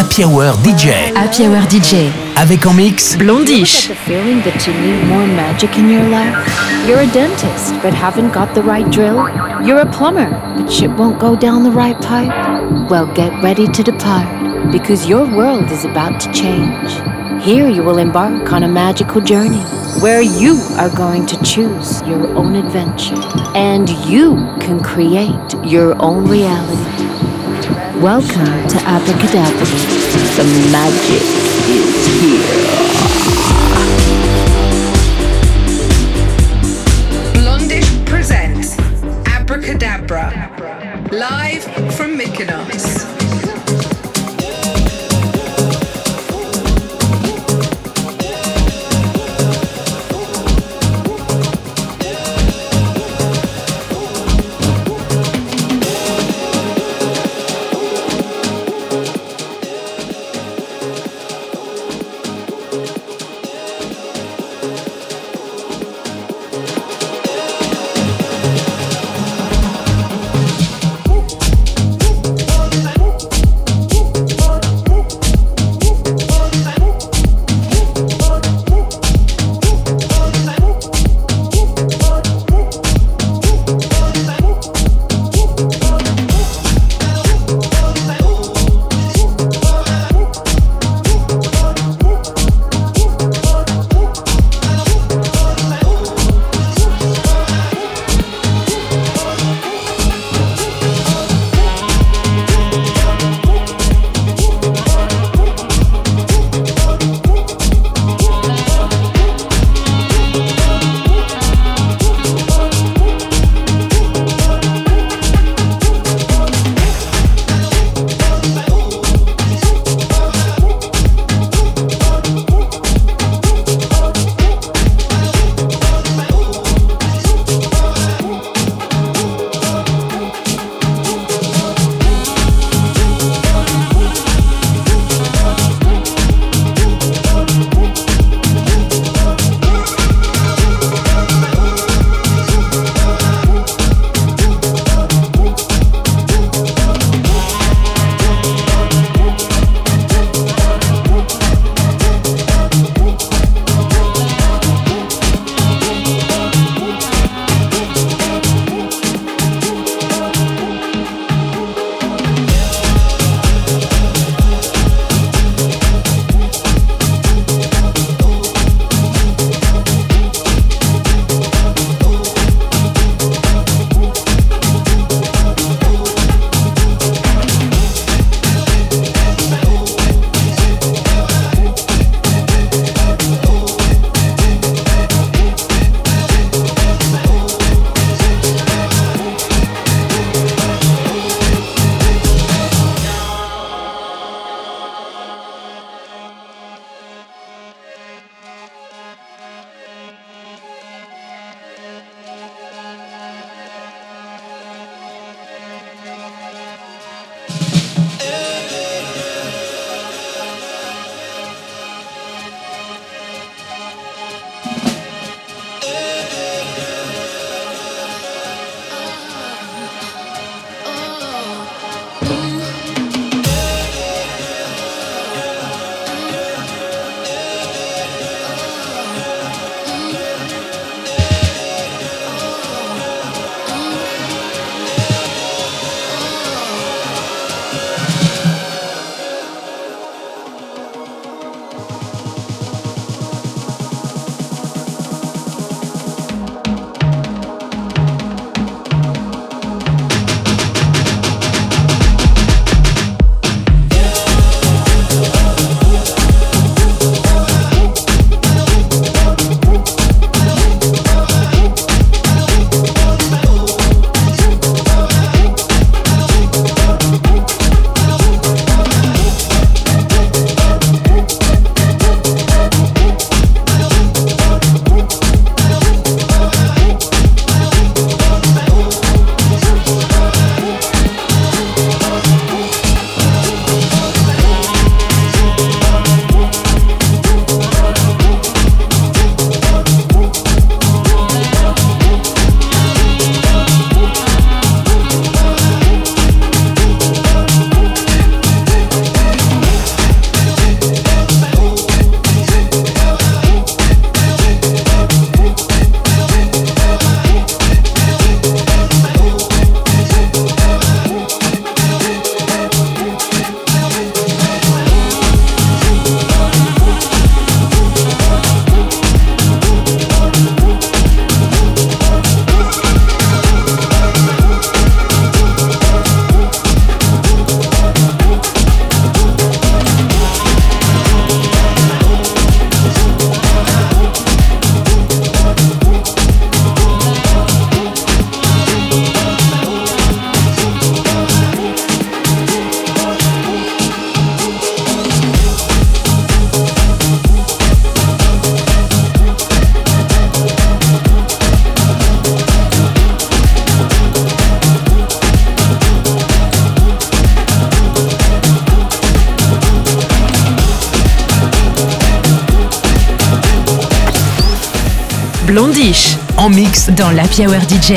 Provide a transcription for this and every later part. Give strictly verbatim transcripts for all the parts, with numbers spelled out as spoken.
Happy Hour D J. Happy Hour D J. Avec en mix Blond:ish. You ever get the feeling that you need more magic in your life? You're a dentist but haven't got the right drill? You're a plumber but shit won't go down the right pipe? Well, get ready to depart because your world is about to change. Here you will embark on a magical journey where you are going to choose your own adventure and you can create your own reality. Welcome to Abracadabra. The magic is here. Blond:ish presents Abracadabra, live from Mykonos. Blond:ish en mix dans l'Happy Hour D J.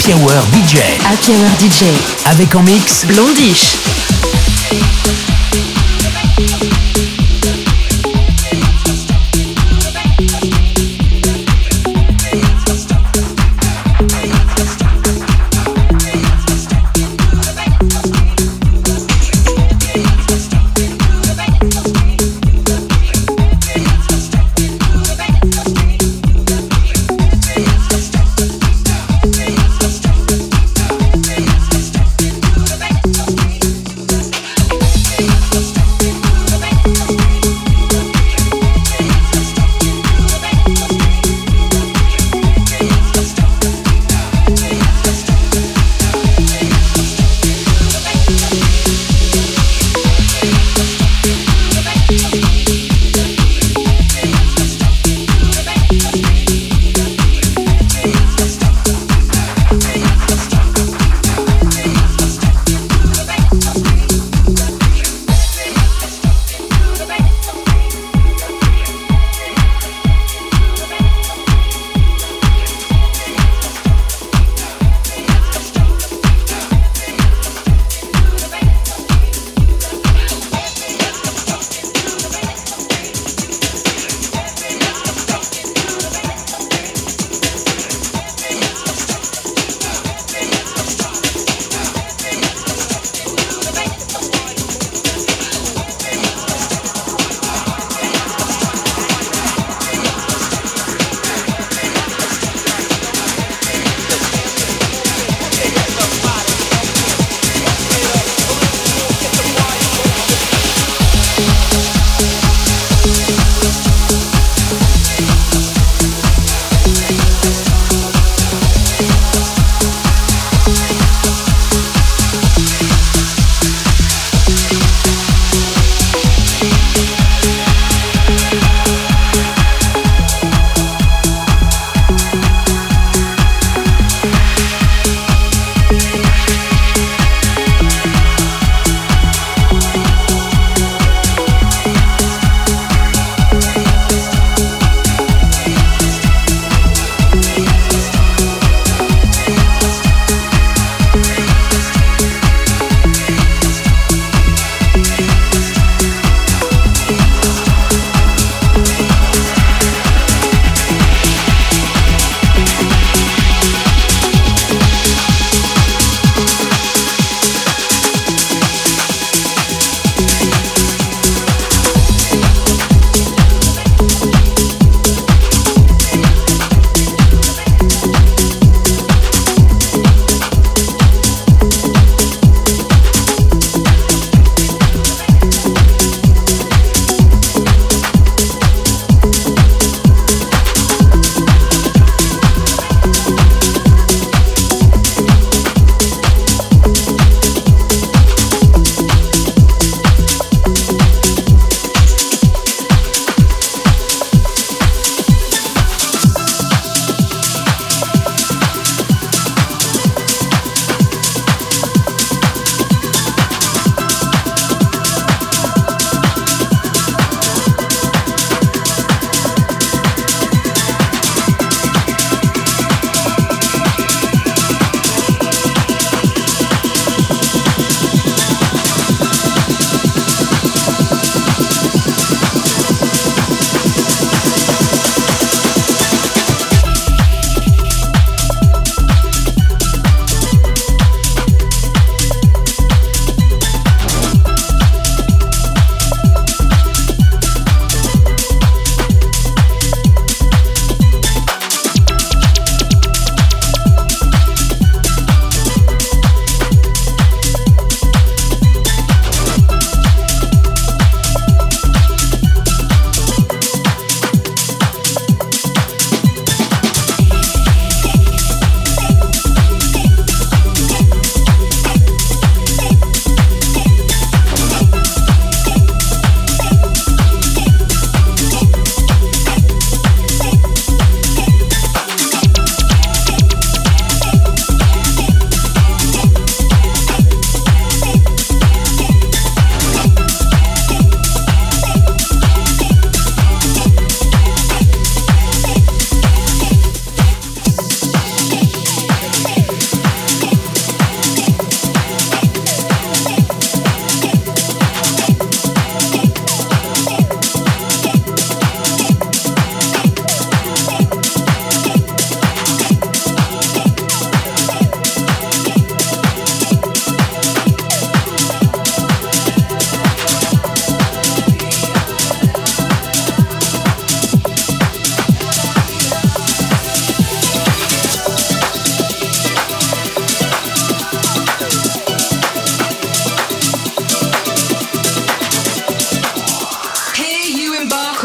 Happy Hour D J. Happy Hour D J. Avec en mix Blond:ish.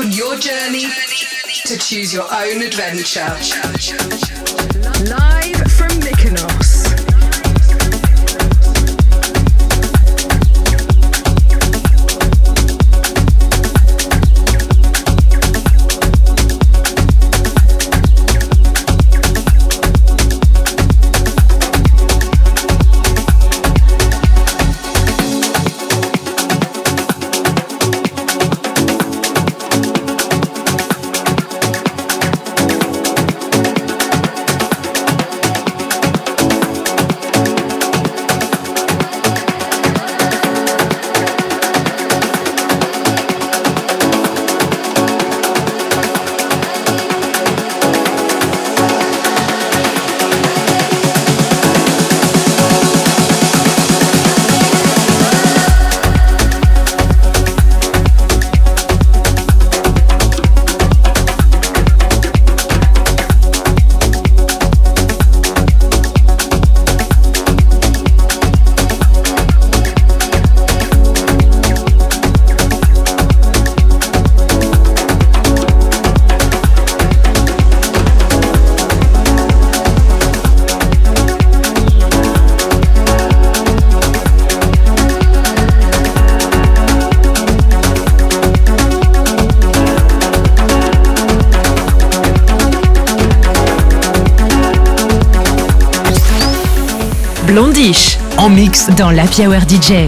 on your journey to choose your own adventure. Live from Mykonos. Blond:ish en mix dans l'Happy Hour D J.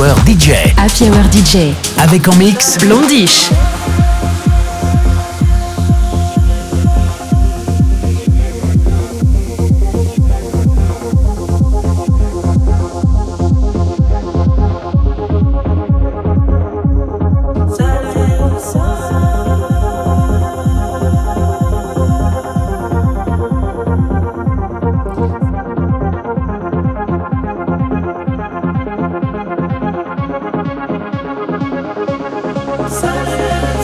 Hour D J. Happy Hour D J. Avec en mix Blond:ish. Sorry.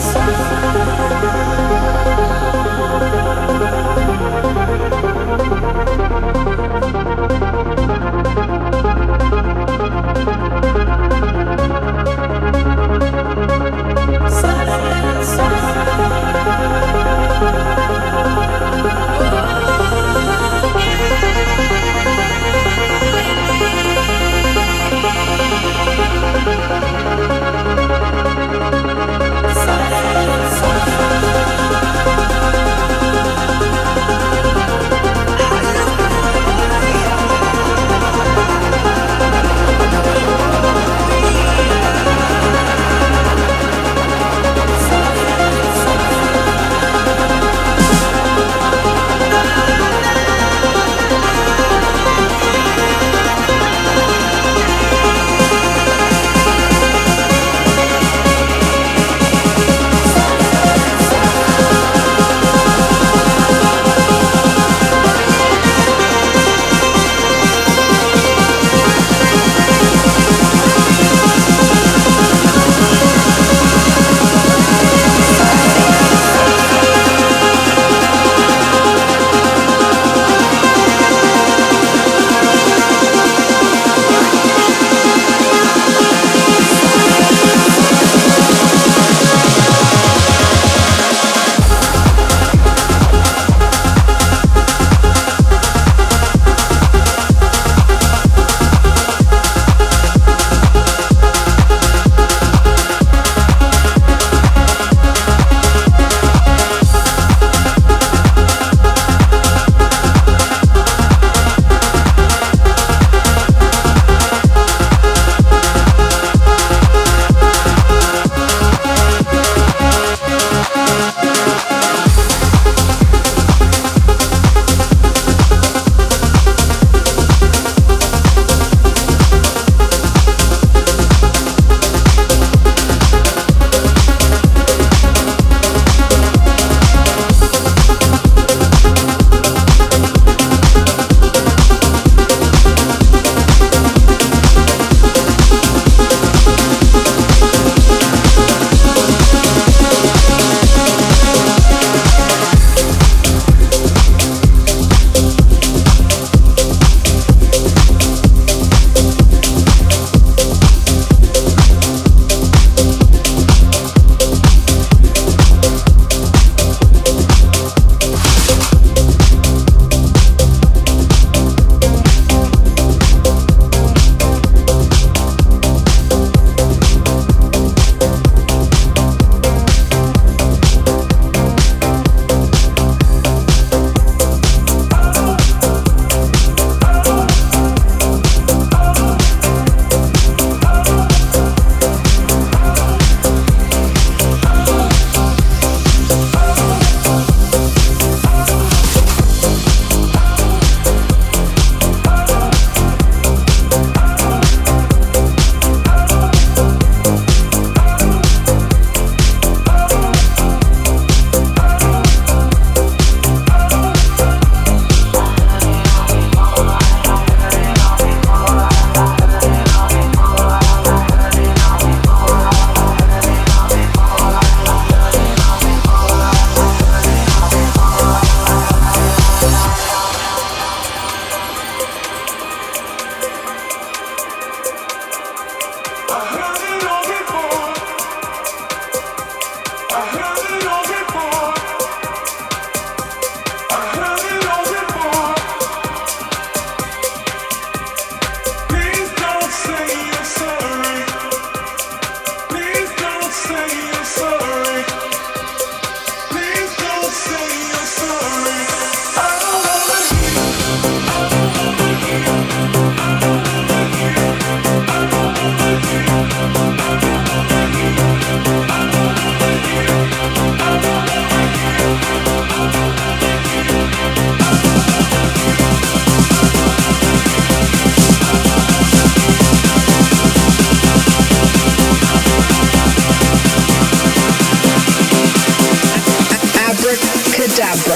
Abracadabra.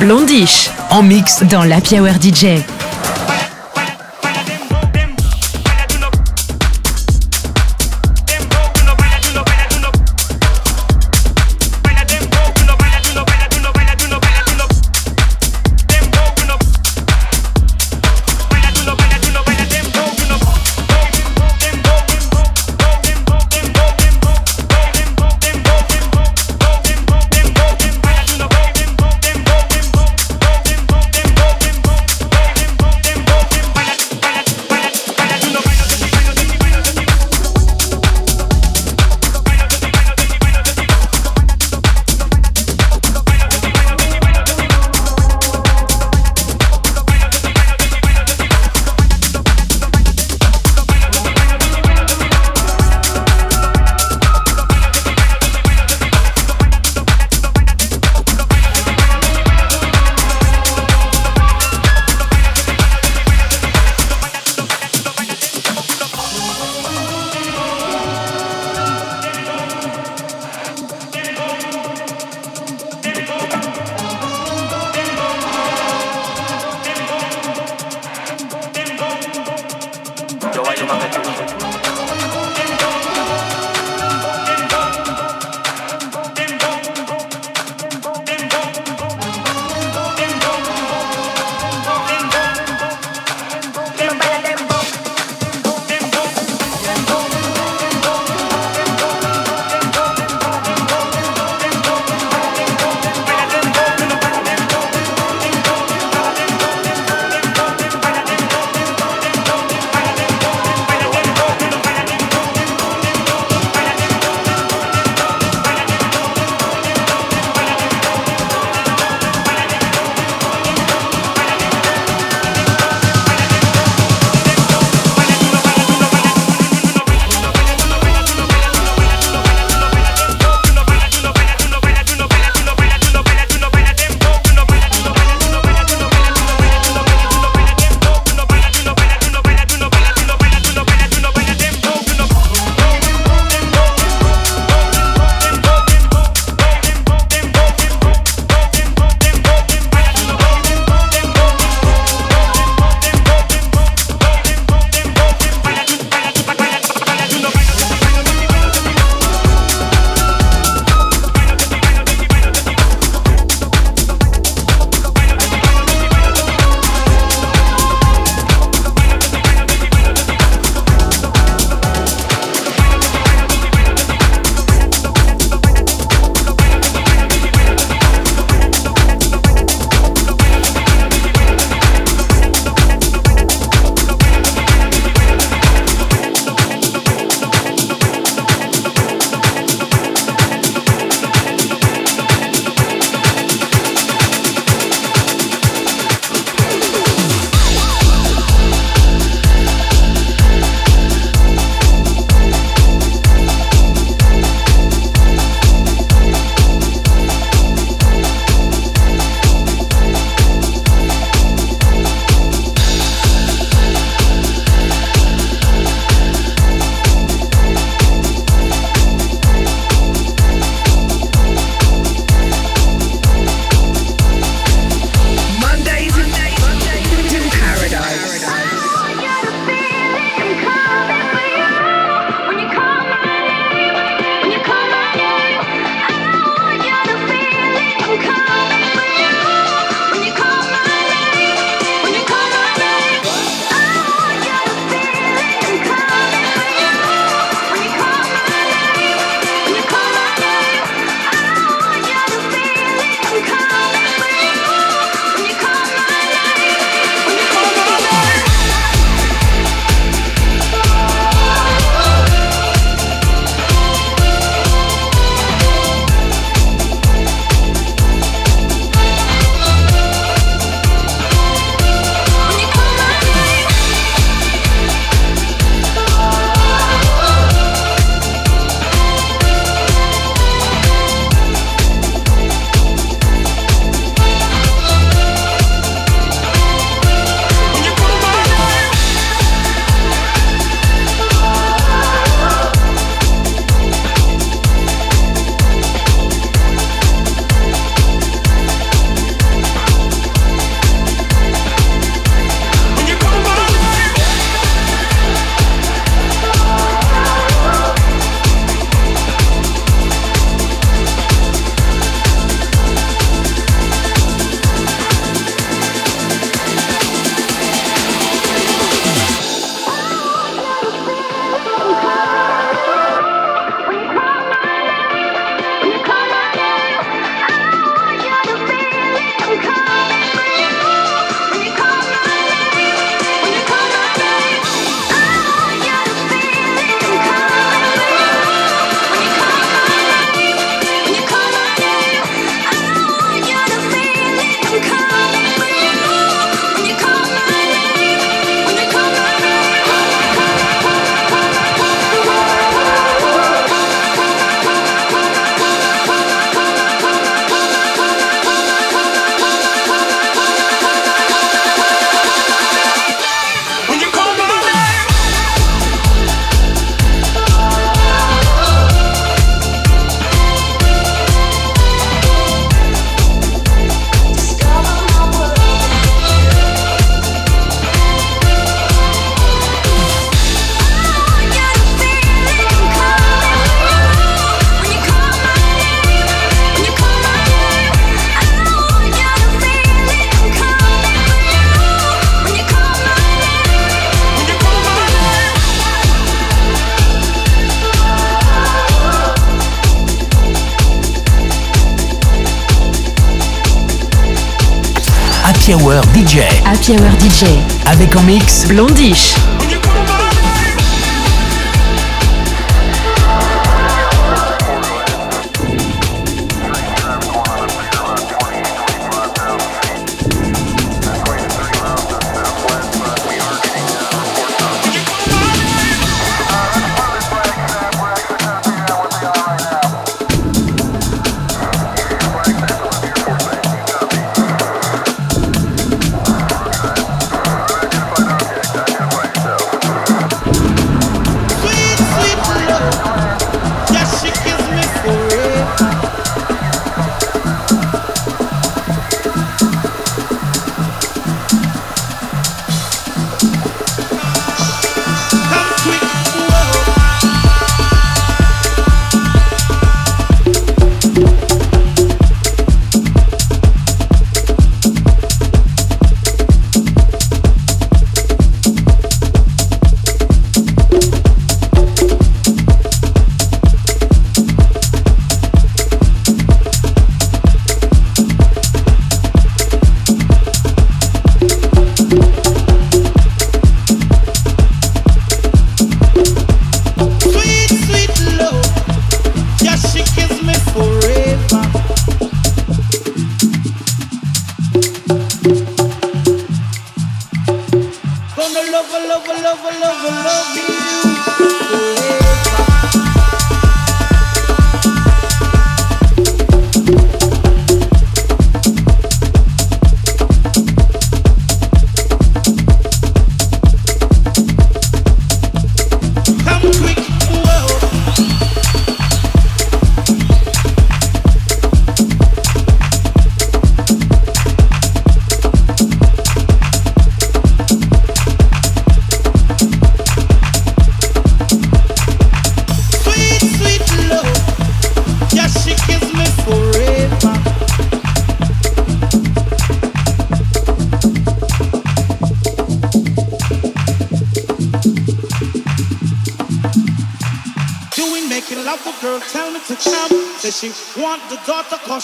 Blond:ish en mix dans l'Happy Hour D J. Happy Hour D J. Happy Hour D J. Avec en mix Blond:ish.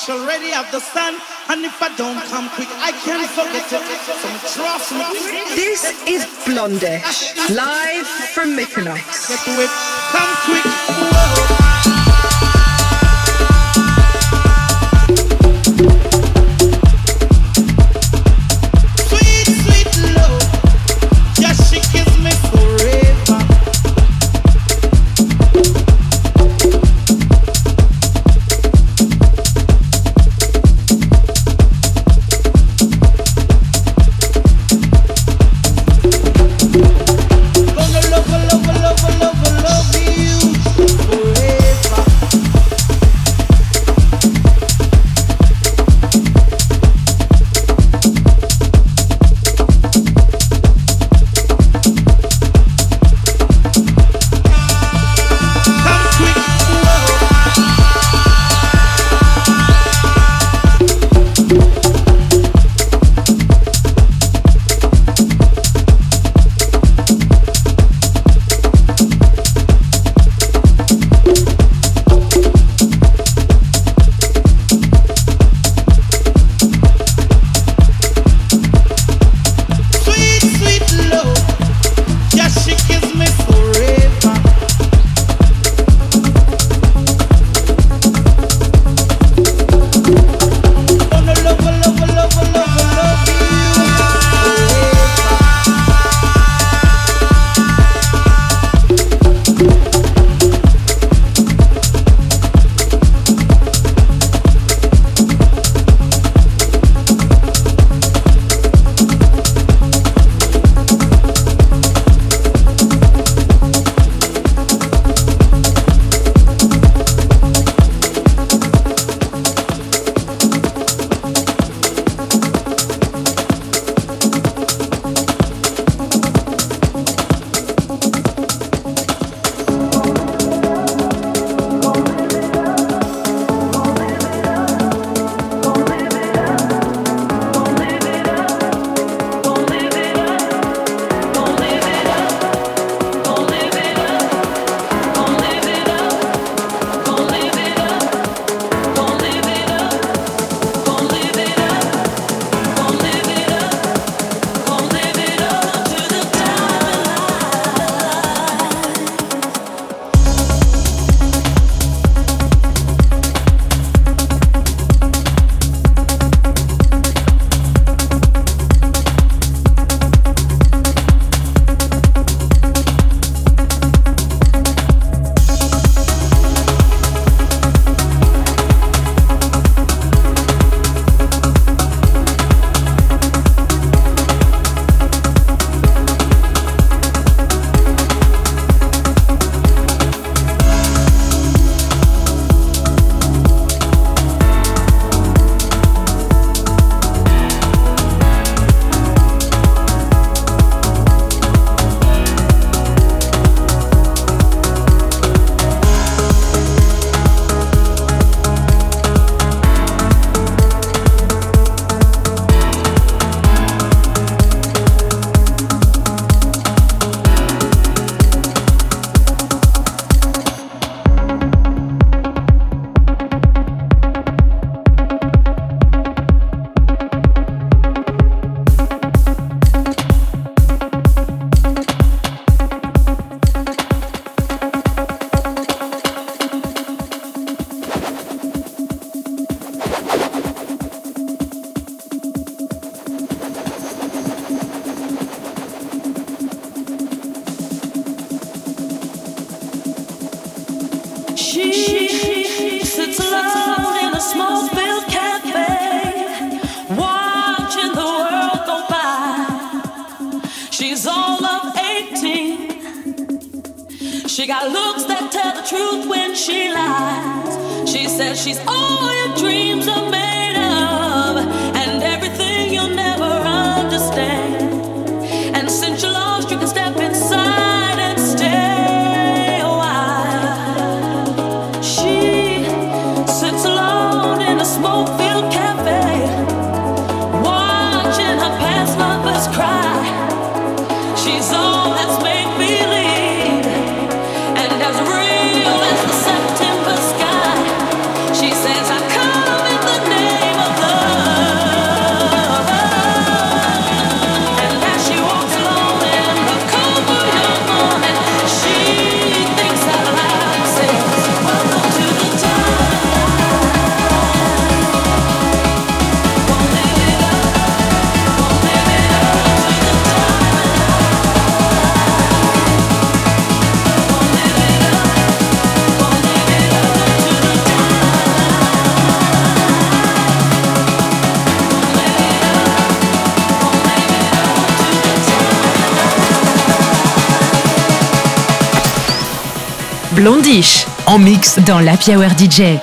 She already have the sun, and if I don't come quick, I can't forget it. Some trust me. This is Blond:ish, live from Mykonos. Come quick, whoa. Love, love, love you. she's all your dreams are made of, and everything you'll never understand. And since you're lost, you can step inside and stay a while. She sits alone in a smoke-filled cafe, watching her past lovers cry. She's all that's make believe, and as real as the September sky. She says, "I come in the name of love." And as she walks alone in her cold young woman, she thinks out loud and says, "Welcome to the time. Won't live it up. Won't live it up to the time. Won't live it up. Won't live it up to the time. Won't live it up. Won't live it up to the time." Blond:ish en mix dans l'Happy Hour D J.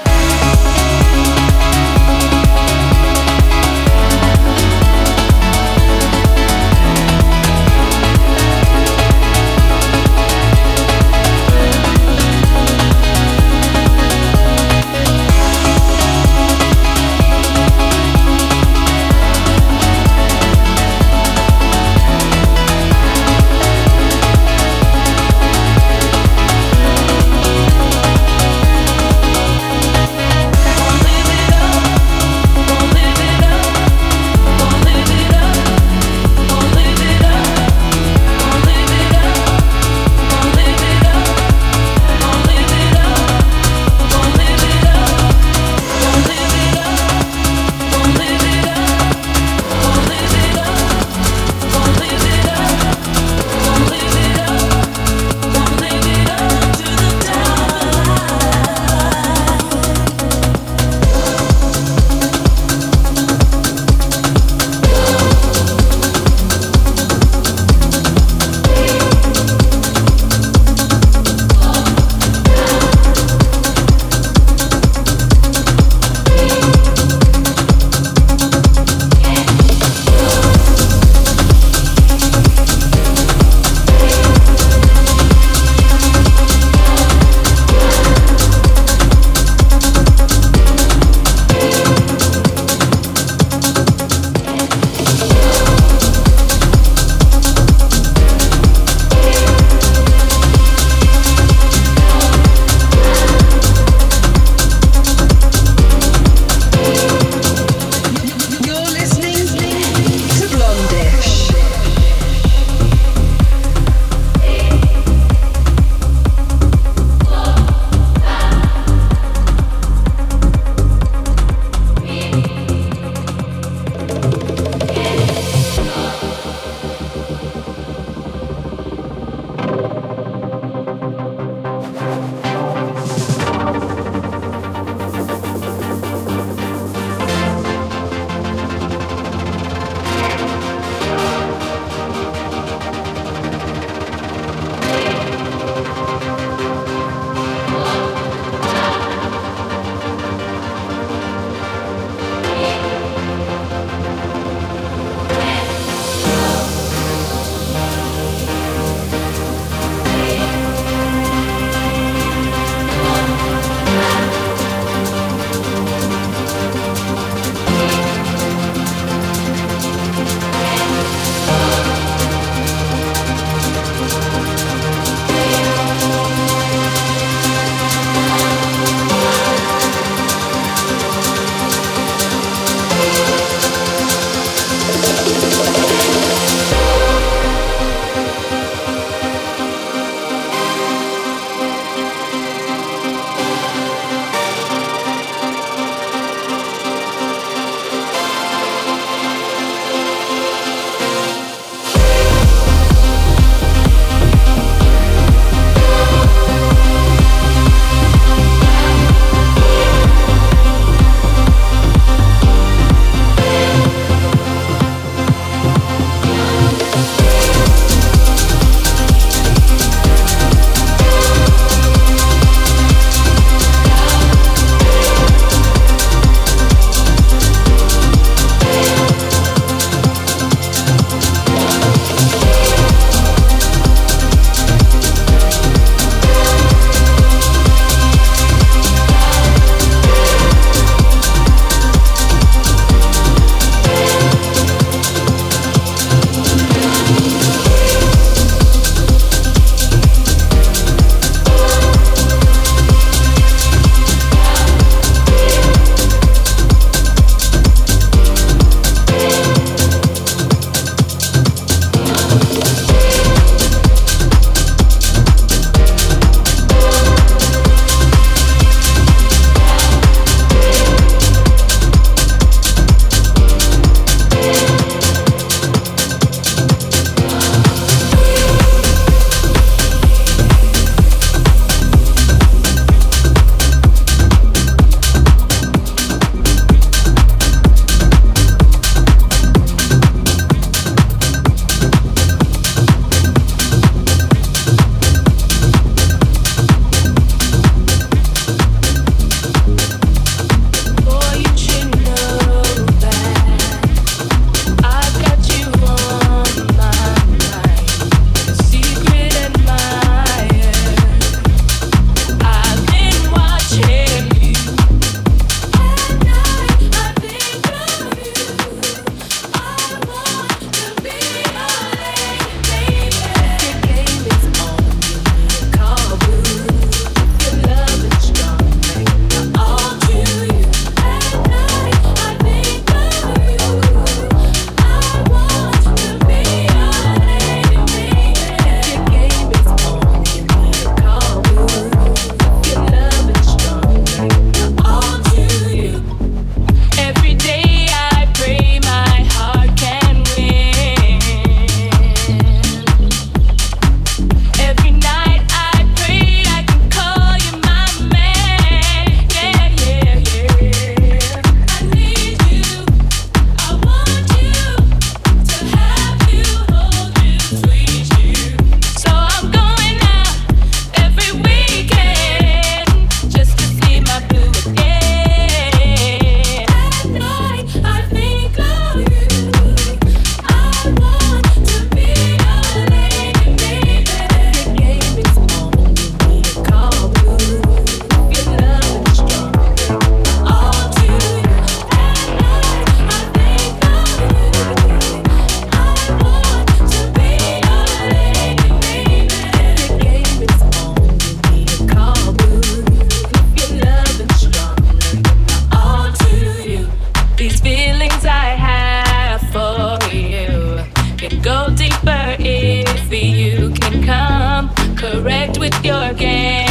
I have for you can go deeper if you can come correct with your game.